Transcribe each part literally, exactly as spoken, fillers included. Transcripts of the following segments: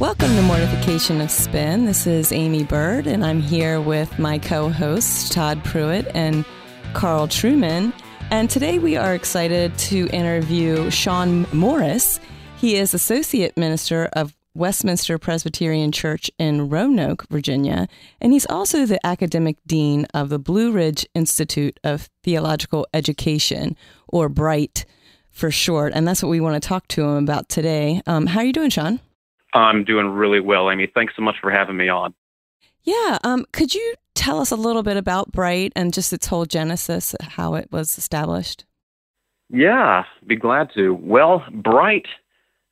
Welcome to Mortification of Spin. This is Amy Byrd, and I'm here with my co-hosts, Todd Pruitt and Carl Truman. And today we are excited to interview Sean Morris. He is Associate Minister of Westminster Presbyterian Church in Roanoke, Virginia, and he's also the Academic Dean of the Blue Ridge Institute of Theological Education, or BRIGHT for short. And that's what we want to talk to him about today. Um, how are you doing, Sean? I'm doing really well, Amy. Thanks so much for having me on. Yeah. Um, could you tell us a little bit about BRIGHT and just its whole genesis, how it was established? Yeah, be glad to. Well, BRIGHT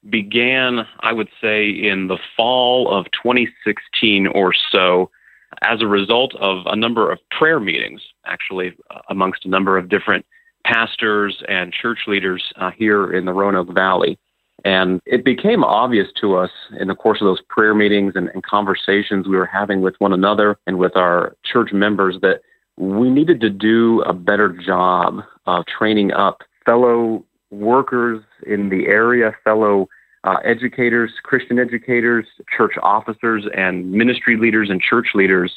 began, I would say, in the fall of twenty sixteen or so as a result of a number of prayer meetings, actually, amongst a number of different pastors and church leaders uh, here in the Roanoke Valley. And it became obvious to us in the course of those prayer meetings and, and conversations we were having with one another and with our church members that we needed to do a better job of training up fellow workers in the area, fellow uh, educators, Christian educators, church officers, and ministry leaders and church leaders,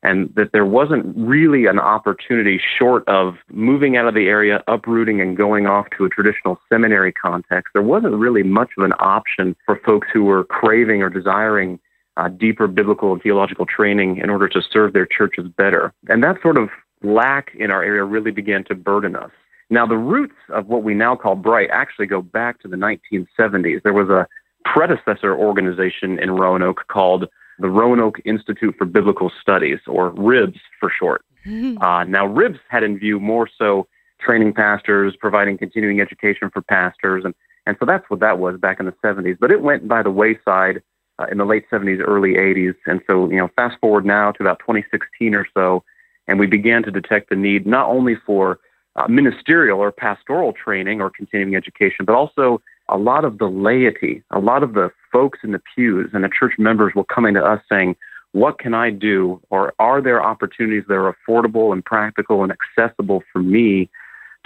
and that there wasn't really an opportunity short of moving out of the area, uprooting, and going off to a traditional seminary context. There wasn't really much of an option for folks who were craving or desiring uh, deeper biblical and theological training in order to serve their churches better. And that sort of lack in our area really began to burden us. Now, the roots of what we now call BRIGHT actually go back to the nineteen seventies. There was a predecessor organization in Roanoke called the Roanoke Institute for Biblical Studies, or R I B S for short. Uh, now, R I B S had in view more so training pastors, providing continuing education for pastors, and, and so that's what that was back in the seventies. But it went by the wayside uh, in the late seventies, early eighties, and so, you know, fast forward now to about twenty sixteen or so, and we began to detect the need not only for uh, ministerial or pastoral training or continuing education, but also a lot of the laity, a lot of the folks in the pews and the church members were coming to us saying, what can I do? Or are there opportunities that are affordable and practical and accessible for me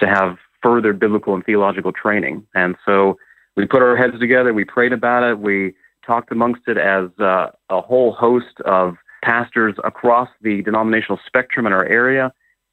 to have further biblical and theological training? And so we put our heads together, we prayed about it, we talked amongst it as uh, a whole host of pastors across the denominational spectrum in our area.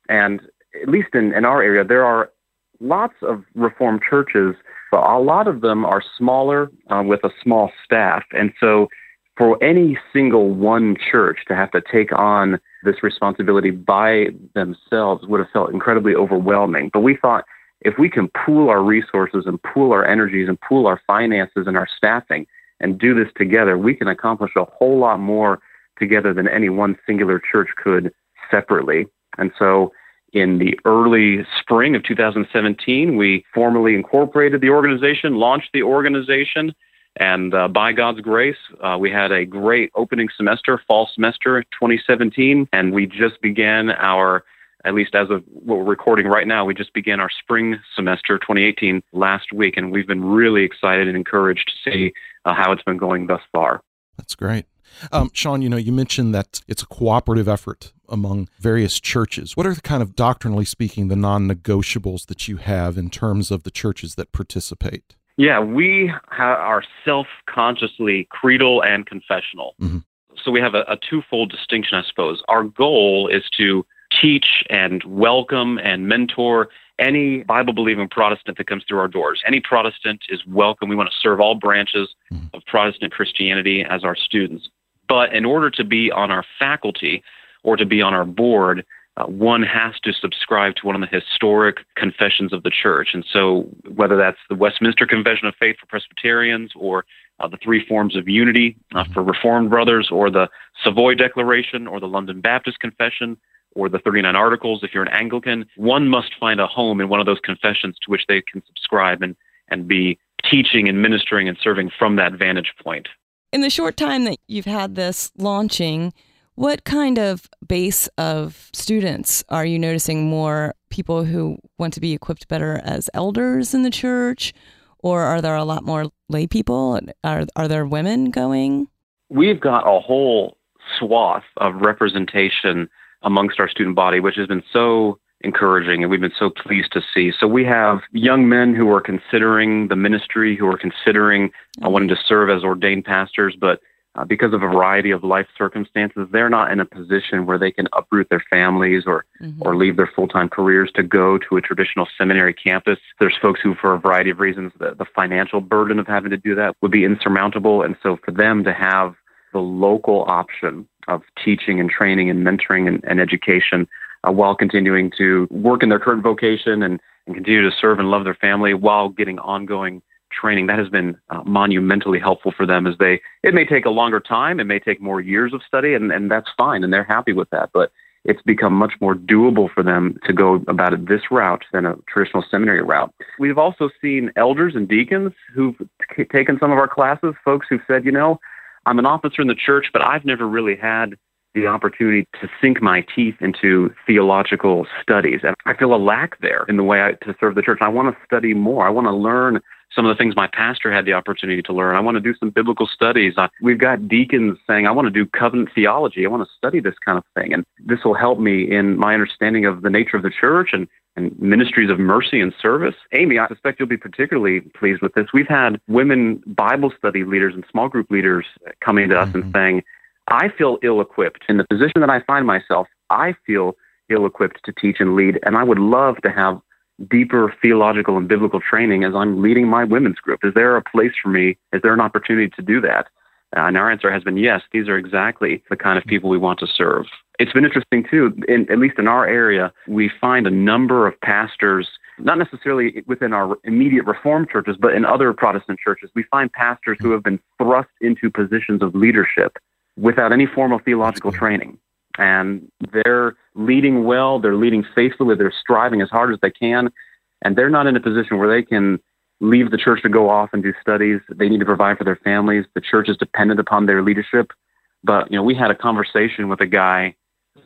And at least in, in our area, there are lots of Reformed churches, but a lot of them are smaller uh, with a small staff. And so for any single one church to have to take on this responsibility by themselves would have felt incredibly overwhelming. But we thought if we can pool our resources and pool our energies and pool our finances and our staffing and do this together, we can accomplish a whole lot more together than any one singular church could separately. And so in the early spring of two thousand seventeen, we formally incorporated the organization, launched the organization, and uh, by God's grace, uh, we had a great opening semester, fall semester twenty seventeen, and we just began our, at least as of what we're recording right now, we just began our spring semester twenty eighteen last week, and we've been really excited and encouraged to see uh, how it's been going thus far. That's great. Um, Sean, you know, you mentioned that it's a cooperative effort among various churches. What are the kind of, doctrinally speaking, the non-negotiables that you have in terms of the churches that participate? Yeah, we ha- are self-consciously creedal and confessional. Mm-hmm. So we have a, a twofold distinction, I suppose. Our goal is to teach and welcome and mentor any Bible-believing Protestant that comes through our doors. Any Protestant is welcome. We want to serve all branches mm-hmm. of Protestant Christianity as our students. But in order to be on our faculty or to be on our board, uh, one has to subscribe to one of the historic confessions of the church. And so whether that's the Westminster Confession of Faith for Presbyterians or uh, the Three Forms of Unity uh, for Reformed Brothers or the Savoy Declaration or the London Baptist Confession or the thirty-nine Articles, if you're an Anglican, one must find a home in one of those confessions to which they can subscribe and, and be teaching and ministering and serving from that vantage point. In the short time that you've had this launching, What kind of base of students are you noticing? More people who want to be equipped better as elders in the church, or are there a lot more lay people? Are are there women going? We've got a whole swath of representation amongst our student body, which has been so encouraging and we've been so pleased to see. So we have young men who are considering the ministry, who are considering uh, wanting to serve as ordained pastors, but Uh, because of a variety of life circumstances, they're not in a position where they can uproot their families or mm-hmm. or leave their full-time careers to go to a traditional seminary campus. There's folks who, for a variety of reasons, the, the financial burden of having to do that would be insurmountable. And so for them to have the local option of teaching and training and mentoring and, and education uh, while continuing to work in their current vocation and, and continue to serve and love their family while getting ongoing training, that has been uh, monumentally helpful for them as they, it may take a longer time, it may take more years of study, and, and that's fine, and they're happy with that, but it's become much more doable for them to go about it this route than a traditional seminary route. We've also seen elders and deacons who've t- taken some of our classes, folks who've said, you know, I'm an officer in the church, but I've never really had the opportunity to sink my teeth into theological studies, and I feel a lack there in the way I, to serve the church. I want to study more. I want to learn some of the things my pastor had the opportunity to learn. I want to do some biblical studies. I, we've got deacons saying, I want to do covenant theology. I want to study this kind of thing. And this will help me in my understanding of the nature of the church and, and ministries of mercy and service. Amy, I suspect you'll be particularly pleased with this. We've had women Bible study leaders and small group leaders coming to mm-hmm. us and saying, I feel ill-equipped in the position that I find myself. I feel ill-equipped to teach and lead, and I would love to have deeper theological and biblical training as I'm leading my women's group. Is there a place for me? Is there an opportunity to do that? Uh, and our answer has been yes. These are exactly the kind of people we want to serve. It's been interesting, too, in, at least in our area, we find a number of pastors, not necessarily within our immediate Reformed churches, but in other Protestant churches, we find pastors who have been thrust into positions of leadership without any formal theological training. And they're leading well, they're leading faithfully, they're striving as hard as they can, and they're not in a position where they can leave the church to go off and do studies. They need to provide for their families. The church is dependent upon their leadership. But, you know, we had a conversation with a guy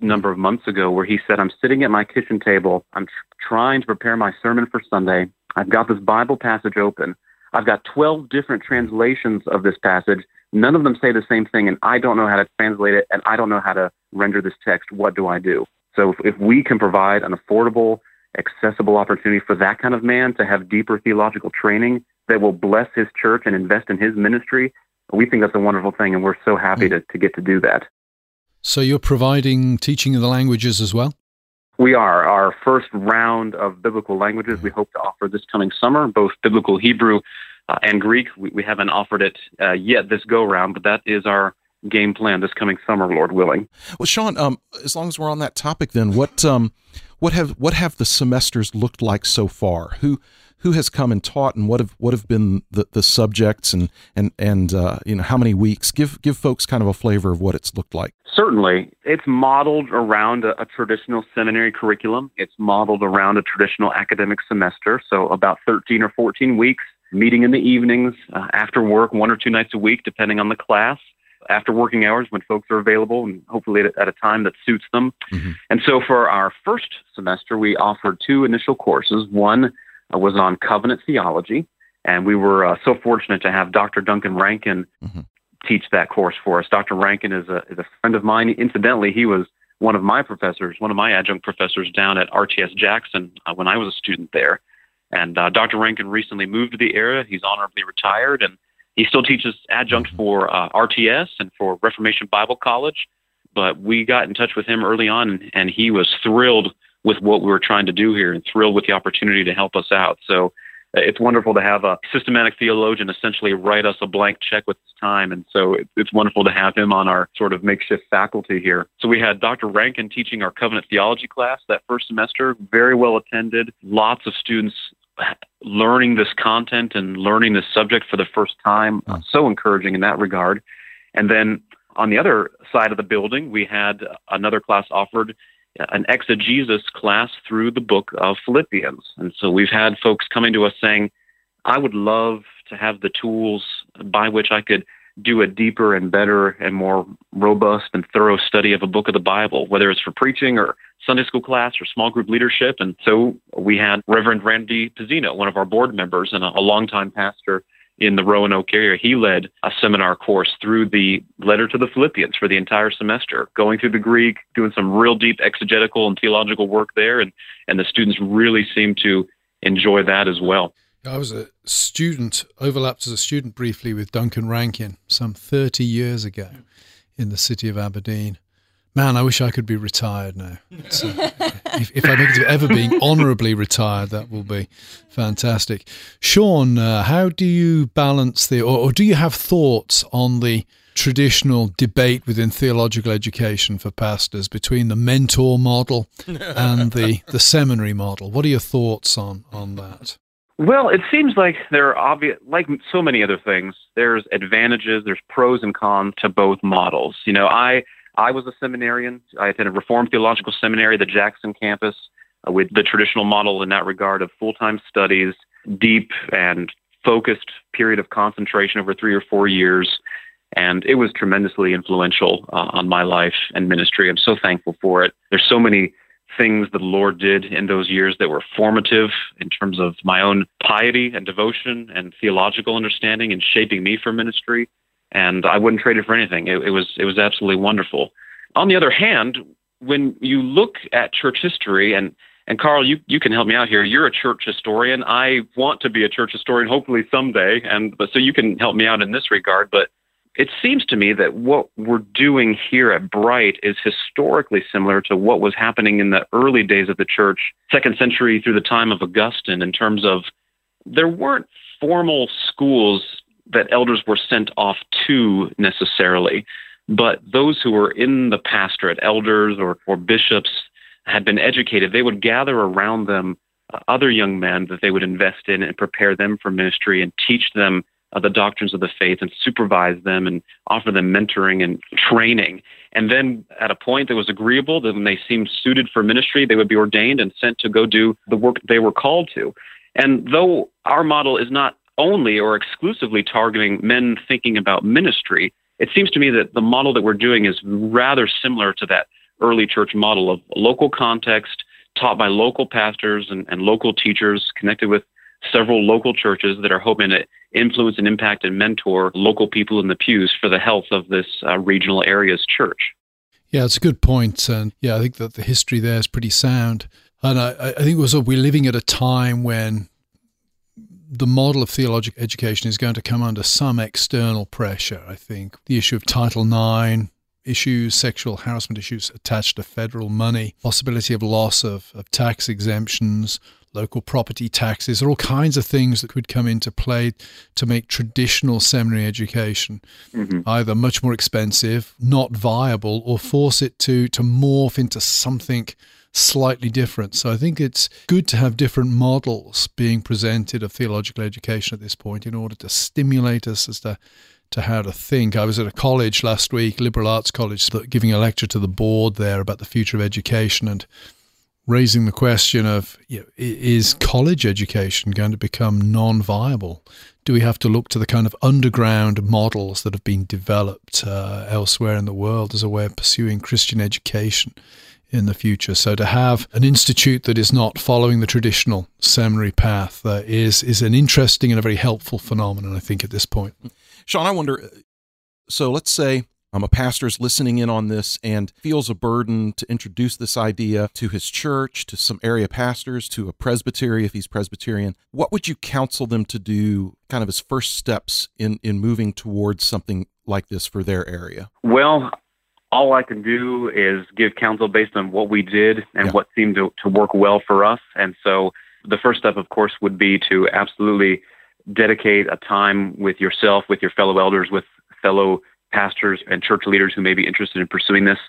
a number of months ago where he said, I'm sitting at my kitchen table, I'm tr- trying to prepare my sermon for Sunday, I've got this Bible passage open, I've got twelve different translations of this passage. None of them say the same thing, and I don't know how to translate it, and I don't know how to render this text. What do I do? So if, if we can provide an affordable, accessible opportunity for that kind of man to have deeper theological training that will bless his church and invest in his ministry, we think that's a wonderful thing, and we're so happy to, to get to do that. So you're providing teaching of the languages as well? We are. Our first round of biblical languages we hope to offer this coming summer, both biblical Hebrew uh, and Greek. We, we haven't offered it uh, yet this go-round, but that is our game plan this coming summer, Lord willing. Well, Sean, um, as long as we're on that topic then, what um, what have what have the semesters looked like so far? Who who has come and taught, and what have what have been the, the subjects, and and and uh, you know, how many weeks? Give give folks kind of a flavor of what it's looked like. Certainly. It's modeled around a, a traditional seminary curriculum. It's modeled around a traditional academic semester, so about thirteen or fourteen weeks, meeting in the evenings, uh, after work, one or two nights a week, depending on the class, after working hours when folks are available, and hopefully at, at a time that suits them. Mm-hmm. And so for our first semester, we offered two initial courses. One uh, was on covenant theology, and we were uh, so fortunate to have Doctor Duncan Rankin mm-hmm. teach that course for us. Doctor Rankin is a, is a friend of mine. Incidentally, he was one of my professors, one of my adjunct professors down at R T S Jackson uh, when I was a student there. And uh, Doctor Rankin recently moved to the area. He's honorably retired, and he still teaches adjunct for uh, R T S and for Reformation Bible College. But we got in touch with him early on, and, and he was thrilled with what we were trying to do here and thrilled with the opportunity to help us out. So it's wonderful to have a systematic theologian essentially write us a blank check with his time. And so it's wonderful to have him on our sort of makeshift faculty here. So we had Doctor Rankin teaching our covenant theology class that first semester, very well attended, lots of students learning this content and learning this subject for the first time. So encouraging in that regard. And then on the other side of the building, we had another class offered, an exegesis class through the book of Philippians. And so we've had folks coming to us saying, I would love to have the tools by which I could do a deeper and better and more robust and thorough study of a book of the Bible, whether it's for preaching or Sunday school class or small group leadership. And so we had Reverend Randy Pizzino, one of our board members and a, a longtime pastor in the Roanoke area. He led a seminar course through the letter to the Philippians for the entire semester, going through the Greek, doing some real deep exegetical and theological work there. And, and the students really seemed to enjoy that as well. I was a student, overlapped as a student briefly with Duncan Rankin some thirty years ago in the city of Aberdeen. Man, I wish I could be retired now. So if, if I think of ever being honorably retired, that will be fantastic. Sean, uh, how do you balance the, or, or do you have thoughts on the traditional debate within theological education for pastors between the mentor model and the, the seminary model? What are your thoughts on, on that? Well, it seems like there are obvious, like so many other things, there's advantages, there's pros and cons to both models. You know, I... I was a seminarian. I attended Reformed Theological Seminary, the Jackson campus, uh, with the traditional model in that regard of full-time studies, deep and focused period of concentration over three or four years. And it was tremendously influential uh, on my life and ministry. I'm so thankful for it. There's so many things the Lord did in those years that were formative in terms of my own piety and devotion and theological understanding and shaping me for ministry. And I wouldn't trade it for anything. It, it was it was absolutely wonderful. On the other hand, when you look at church history, and and Carl, you, you can help me out here. You're a church historian. I want to be a church historian, hopefully someday. And but so you can help me out in this regard. But it seems to me that what we're doing here at Bright is historically similar to what was happening in the early days of the church, second century through the time of Augustine, in terms of there weren't formal schools that elders were sent off to necessarily, but those who were in the pastorate, elders or, or bishops, had been educated. They would gather around them uh, other young men that they would invest in and prepare them for ministry and teach them uh, the doctrines of the faith and supervise them and offer them mentoring and training. And then at a point that was agreeable, that when they seemed suited for ministry, they would be ordained and sent to go do the work they were called to. And though our model is not only or exclusively targeting men thinking about ministry, it seems to me that the model that we're doing is rather similar to that early church model of local context, taught by local pastors and, and local teachers, connected with several local churches that are hoping to influence and impact and mentor local people in the pews for the health of this uh, regional area's church. Yeah, it's a good point. And yeah, I think that the history there is pretty sound. And I, I think also we're living at a time when the model of theological education is going to come under some external pressure, I think. The issue of Title nine issues, sexual harassment issues attached to federal money, possibility of loss of, of tax exemptions, local property taxes, there are all kinds of things that could come into play to make traditional seminary education mm-hmm. either much more expensive, not viable, or force it to to morph into something slightly different. So I think it's good to have different models being presented of theological education at this point in order to stimulate us as to, to how to think. I was at a college last week, liberal arts college, giving a lecture to the board there about the future of education and raising the question of, you know, is college education going to become non-viable? Do we have to look to the kind of underground models that have been developed uh, elsewhere in the world as a way of pursuing Christian education in the future? So to have an institute that is not following the traditional seminary path uh, is is an interesting and a very helpful phenomenon, I think, at this point. Sean, I wonder, so let's say um, a pastor's listening in on this and feels a burden to introduce this idea to his church, to some area pastors, to a presbytery if he's Presbyterian. What would you counsel them to do, kind of as first steps in, in moving towards something like this for their area? Well, all I can do is give counsel based on what we did and yeah. what seemed to, to work well for us. And so the first step, of course, would be to absolutely dedicate a time with yourself, with your fellow elders, with fellow pastors and church leaders who may be interested in pursuing this,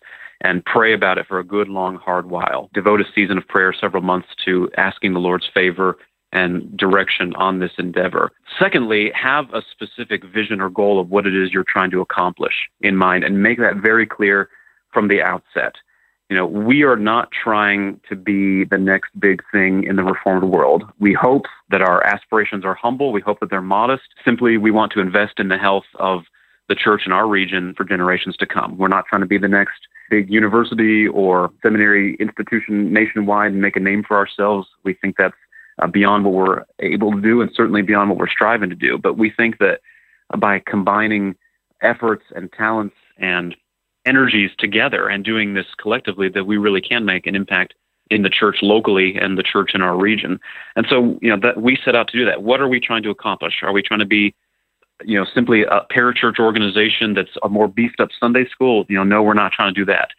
and pray about it for a good, long, hard while. Devote a season of prayer, several months, to asking the Lord's favor and direction on this endeavor. Secondly, have a specific vision or goal of what it is you're trying to accomplish in mind, and make that very clear from the outset. You know, we are not trying to be the next big thing in the Reformed world. We hope that our aspirations are humble. We hope that they're modest. Simply, we want to invest in the health of the church in our region for generations to come. We're not trying to be the next big university or seminary institution nationwide and make a name for ourselves. We think that's uh, beyond what we're able to do and certainly beyond what we're striving to do. But we think that by combining efforts and talents and energies together and doing this collectively, that we really can make an impact in the church locally and the church in our region. And so, you know, that we set out to do that. What are we trying to accomplish? Are we trying to be, you know, simply a parachurch organization that's a more beefed up Sunday school? You know, no, we're not trying to do that.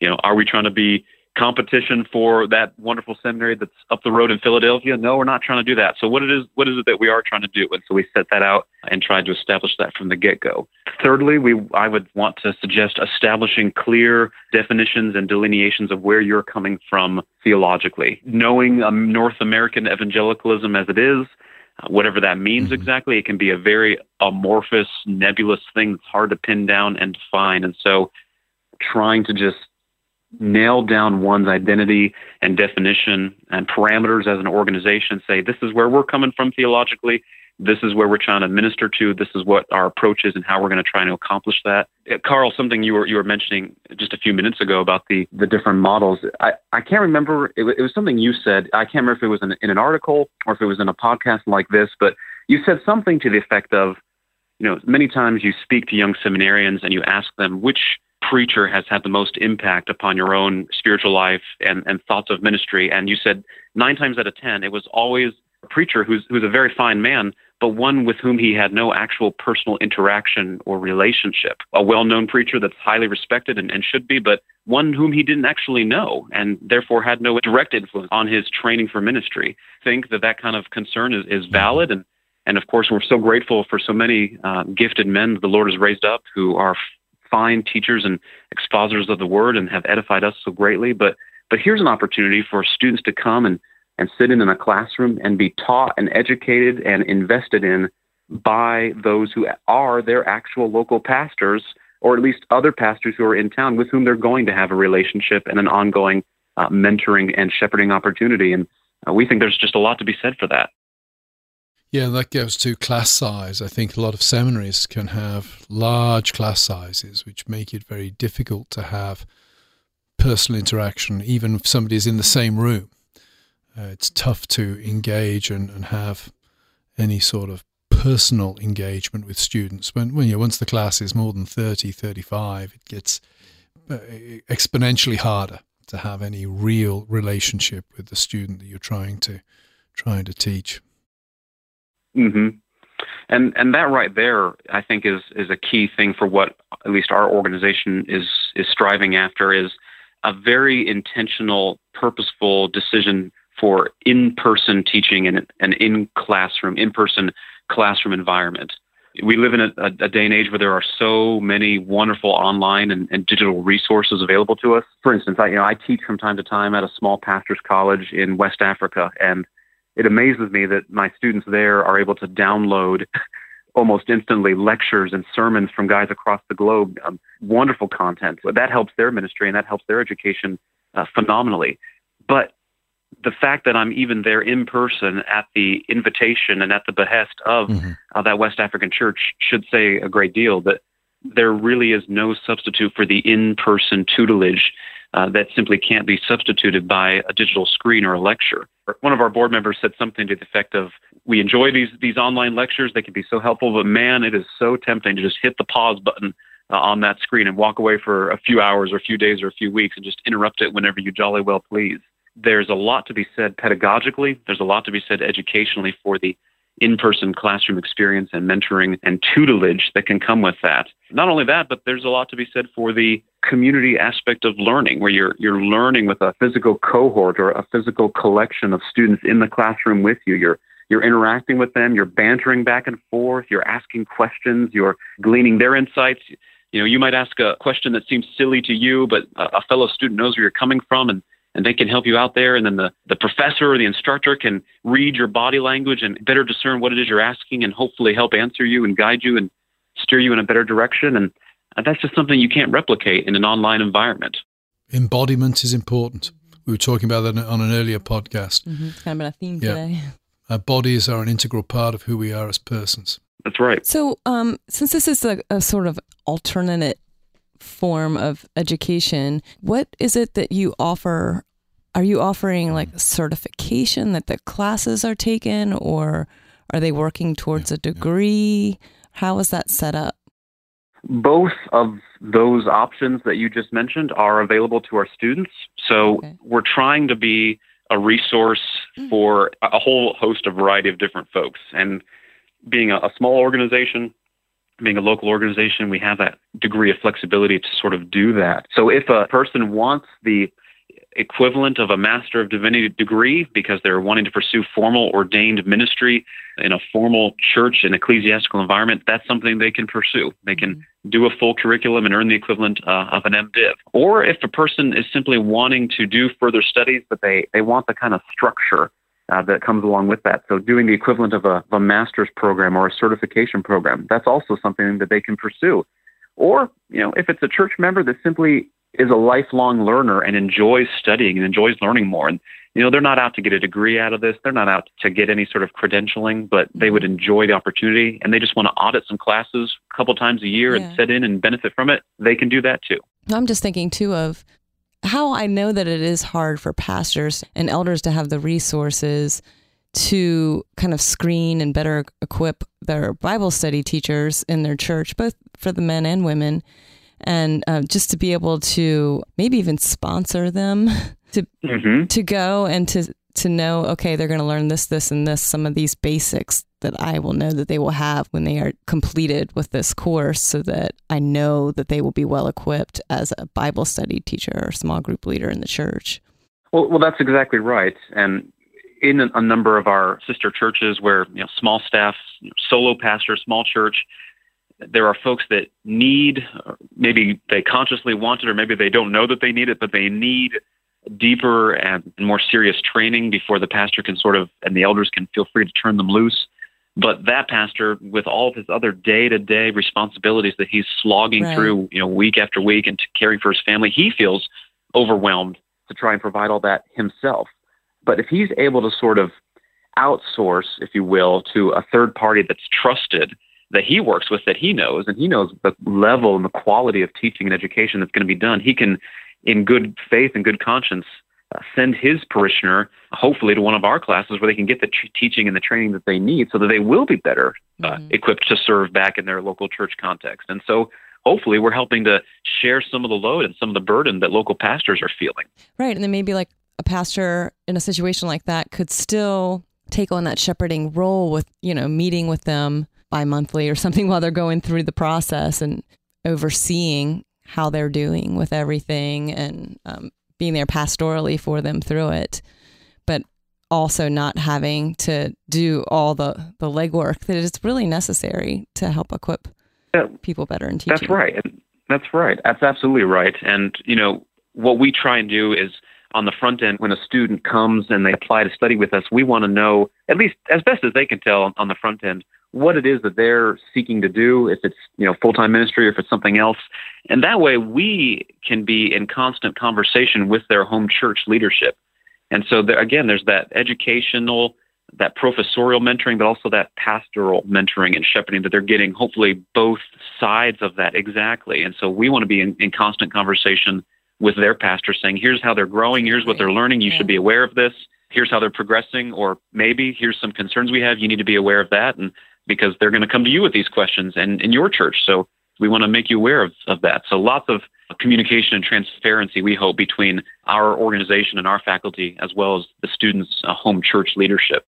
You know, are we trying to be competition for that wonderful seminary that's up the road in Philadelphia? No, we're not trying to do that. So what it is, what is it that we are trying to do? And so we set that out and tried to establish that from the get-go. Thirdly, we I would want to suggest establishing clear definitions and delineations of where you're coming from theologically. Knowing um, North American evangelicalism as it is, uh, whatever that means exactly, it can be a very amorphous, nebulous thing that's hard to pin down and define. And so trying to just nail down one's identity and definition and parameters as an organization, say, this is where we're coming from theologically, this is where we're trying to minister to, this is what our approach is and how we're going to try to accomplish that. Carl, something you were you were mentioning just a few minutes ago about the the different models, I, I can't remember, it, it was something you said, I can't remember if it was in, in an article or if it was in a podcast like this, but you said something to the effect of, you know, many times you speak to young seminarians and you ask them, which preacher has had the most impact upon your own spiritual life and, and thoughts of ministry? And you said nine times out of ten, it was always a preacher who's who's a very fine man, but one with whom he had no actual personal interaction or relationship. A well-known preacher that's highly respected and, and should be, but one whom he didn't actually know and therefore had no direct influence on his training for ministry. I think that that kind of concern is, is valid. And, and of course, we're so grateful for so many uh, gifted men that the Lord has raised up who are fine teachers and expositors of the word and have edified us so greatly. But but here's an opportunity for students to come and, and sit in, in a classroom and be taught and educated and invested in by those who are their actual local pastors, or at least other pastors who are in town with whom they're going to have a relationship and an ongoing uh, mentoring and shepherding opportunity. And uh, we think there's just a lot to be said for that. Yeah, that goes to class size. I think a lot of seminaries can have large class sizes, which make it very difficult to have personal interaction, even if somebody is in the same room. Uh, it's tough to engage and, and have any sort of personal engagement with students. When, when you know, once the class is more than thirty, thirty-five, it gets exponentially harder to have any real relationship with the student that you're trying to trying to teach. Mm-hmm. And and that right there, I think, is is a key thing for what at least our organization is is striving after, is a very intentional, purposeful decision for in-person teaching and an in-classroom, in-person classroom environment. We live in a, a day and age where there are so many wonderful online and, and digital resources available to us. For instance, I you know I teach from time to time at a small pastor's college in West Africa, and it amazes me that my students there are able to download almost instantly lectures and sermons from guys across the globe. Um, wonderful content. That helps their ministry and that helps their education uh, phenomenally. But the fact that I'm even there in person at the invitation and at the behest of mm-hmm. uh, that West African church should say a great deal, that there really is no substitute for the in-person tutelage Uh, that simply can't be substituted by a digital screen or a lecture. One of our board members said something to the effect of, we enjoy these these online lectures, they can be so helpful, but man, it is so tempting to just hit the pause button uh, on that screen and walk away for a few hours or a few days or a few weeks and just interrupt it whenever you jolly well please. There's a lot to be said pedagogically, there's a lot to be said educationally for the in-person classroom experience and mentoring and tutelage that can come with that. Not only that, but there's a lot to be said for the community aspect of learning, where you're you're learning with a physical cohort or a physical collection of students in the classroom with you. You're you're interacting with them, you're bantering back and forth, you're asking questions, you're gleaning their insights. You know, you might ask a question that seems silly to you, but a, a fellow student knows where you're coming from and and they can help you out there. And then the, the professor or the instructor can read your body language and better discern what it is you're asking and hopefully help answer you and guide you and steer you in a better direction. And that's just something you can't replicate in an online environment. Embodiment is important. We were talking about that on an earlier podcast. Mm-hmm. It's kind of been a theme yeah. today. Our bodies are an integral part of who we are as persons. That's right. So um, since this is a, a sort of alternate form of education, what is it that you offer? Are you offering like certification that the classes are taken, or are they working towards a degree? How is that set up? Both of those options that you just mentioned are available to our students. So okay. we're trying to be a resource mm-hmm. for a whole host of variety of different folks. And being a, a small organization, being a local organization, we have that degree of flexibility to sort of do that. So if a person wants the equivalent of a Master of Divinity degree because they're wanting to pursue formal ordained ministry in a formal church and ecclesiastical environment, that's something they can pursue. They can mm-hmm. do a full curriculum and earn the equivalent uh, of an MDiv. Or if a person is simply wanting to do further studies, but they, they want the kind of structure uh, that comes along with that. So doing the equivalent of a, of a master's program or a certification program, that's also something that they can pursue. Or, you know, if it's a church member that simply is a lifelong learner and enjoys studying and enjoys learning more. And, you know, they're not out to get a degree out of this. They're not out to get any sort of credentialing, but they would enjoy the opportunity and they just want to audit some classes a couple times a year yeah. and sit in and benefit from it. They can do that too. I'm just thinking too of how I know that it is hard for pastors and elders to have the resources to kind of screen and better equip their Bible study teachers in their church, both for the men and women. And uh, just to be able to maybe even sponsor them to mm-hmm. to go and to, to know, okay, they're going to learn this, this, and this, some of these basics that I will know that they will have when they are completed with this course so that I know that they will be well-equipped as a Bible study teacher or small group leader in the church. Well, well, that's exactly right. And in a, a number of our sister churches where, you know, small staff, solo pastor, small church, there are folks that need, maybe they consciously want it, or maybe they don't know that they need it, but they need deeper and more serious training before the pastor can sort of, and the elders can feel free to turn them loose. But that pastor, with all of his other day-to-day responsibilities that he's slogging right. through, you know, week after week and caring for his family, he feels overwhelmed to try and provide all that himself. But if he's able to sort of outsource, if you will, to a third party that's trusted, that he works with, that he knows, and he knows the level and the quality of teaching and education that's going to be done, he can, in good faith and good conscience, uh, send his parishioner, hopefully, to one of our classes where they can get the t- teaching and the training that they need so that they will be better uh, mm-hmm. equipped to serve back in their local church context. And so hopefully we're helping to share some of the load and some of the burden that local pastors are feeling. Right. And then maybe like a pastor in a situation like that could still take on that shepherding role with, you know, meeting with them bi-monthly or something while they're going through the process and overseeing how they're doing with everything and um, being there pastorally for them through it, but also not having to do all the, the legwork that is really necessary to help equip yeah, people better in teaching. That's right. That's right. That's absolutely right. And, you know, what we try and do is on the front end, when a student comes and they apply to study with us, we want to know, at least as best as they can tell on the front end, what it is that they're seeking to do, if it's, you know, full-time ministry or if it's something else. And that way we can be in constant conversation with their home church leadership. And so there, again, there's that educational, that professorial mentoring, but also that pastoral mentoring and shepherding that they're getting, hopefully both sides of that exactly. And so we want to be in, in constant conversation with their pastor saying, here's how they're growing, here's what they're learning, you yeah. should be aware of this, here's how they're progressing, or maybe here's some concerns we have, you need to be aware of that, and because they're going to come to you with these questions and in your church. So we want to make you aware of, of that. So lots of communication and transparency, we hope, between our organization and our faculty, as well as the students' uh, home church leadership.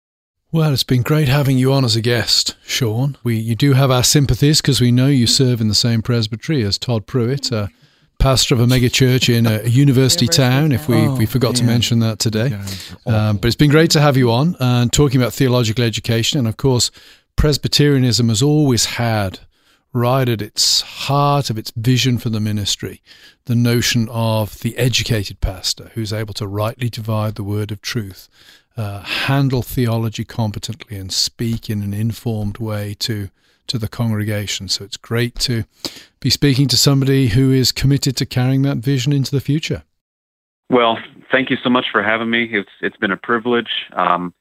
Well, it's been great having you on as a guest, Sean. We You do have our sympathies because we know you serve in the same presbytery as Todd Pruitt, a pastor of a megachurch in a university town, if we, oh, we forgot yeah. to mention that today. Yeah. Um, but it's been great to have you on and talking about theological education and, of course, Presbyterianism has always had, right at its heart of its vision for the ministry, the notion of the educated pastor who's able to rightly divide the word of truth, uh, handle theology competently, and speak in an informed way to, to the congregation. So it's great to be speaking to somebody who is committed to carrying that vision into the future. Well, thank you so much for having me. It's, it's been a privilege. Um,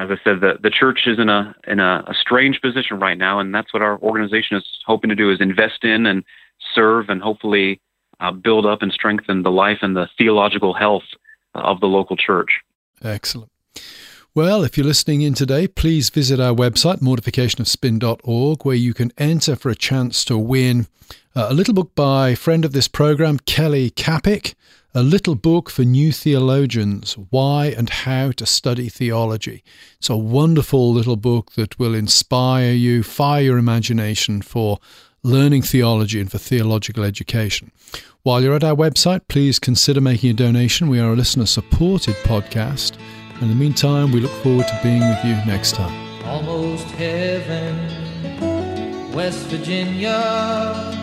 as I said, the, the church is in a in a, a strange position right now, and that's what our organization is hoping to do, is invest in and serve and hopefully uh, build up and strengthen the life and the theological health of the local church. Excellent. Well, if you're listening in today, please visit our website, mortification of spin dot org, where you can enter for a chance to win uh, a little book by friend of this program, Kelly Kapik, A Little Book for New Theologians, Why and How to Study Theology. It's a wonderful little book that will inspire you, fire your imagination for learning theology and for theological education. While you're at our website, please consider making a donation. We are a listener-supported podcast. In the meantime, we look forward to being with you next time. Almost heaven, West Virginia,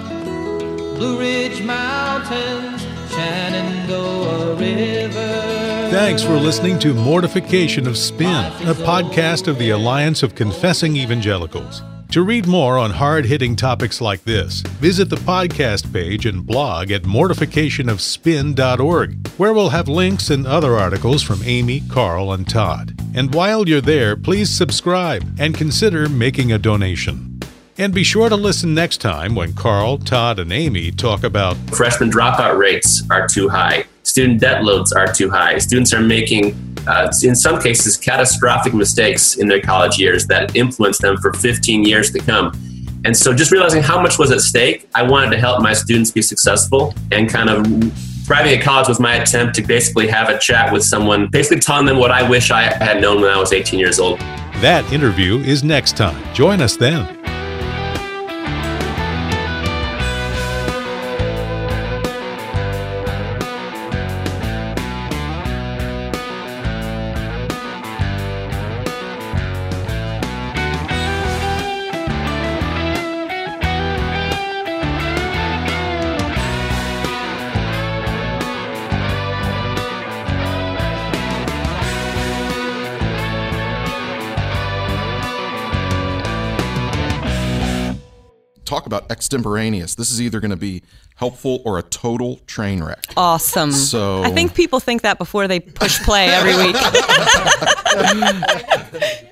Blue Ridge Mountains, Shenandoah River. Thanks for listening to Mortification of Spin, a podcast of the Alliance of Confessing Evangelicals. To read more on hard-hitting topics like this, visit the podcast page and blog at mortification of spin dot org, where we'll have links and other articles from Amy, Carl, and Todd. And while you're there, please subscribe and consider making a donation. And be sure to listen next time when Carl, Todd, and Amy talk about freshman dropout rates are too high, student debt loads are too high, students are making Uh, in some cases, catastrophic mistakes in their college years that influence them for fifteen years to come. And so just realizing how much was at stake, I wanted to help my students be successful, and kind of thriving at college was my attempt to basically have a chat with someone, basically telling them what I wish I had known when I was eighteen years old. That interview is next time. Join us then. About extemporaneous. This is either going to be helpful or a total train wreck. Awesome. So I think people think that before they push play every week.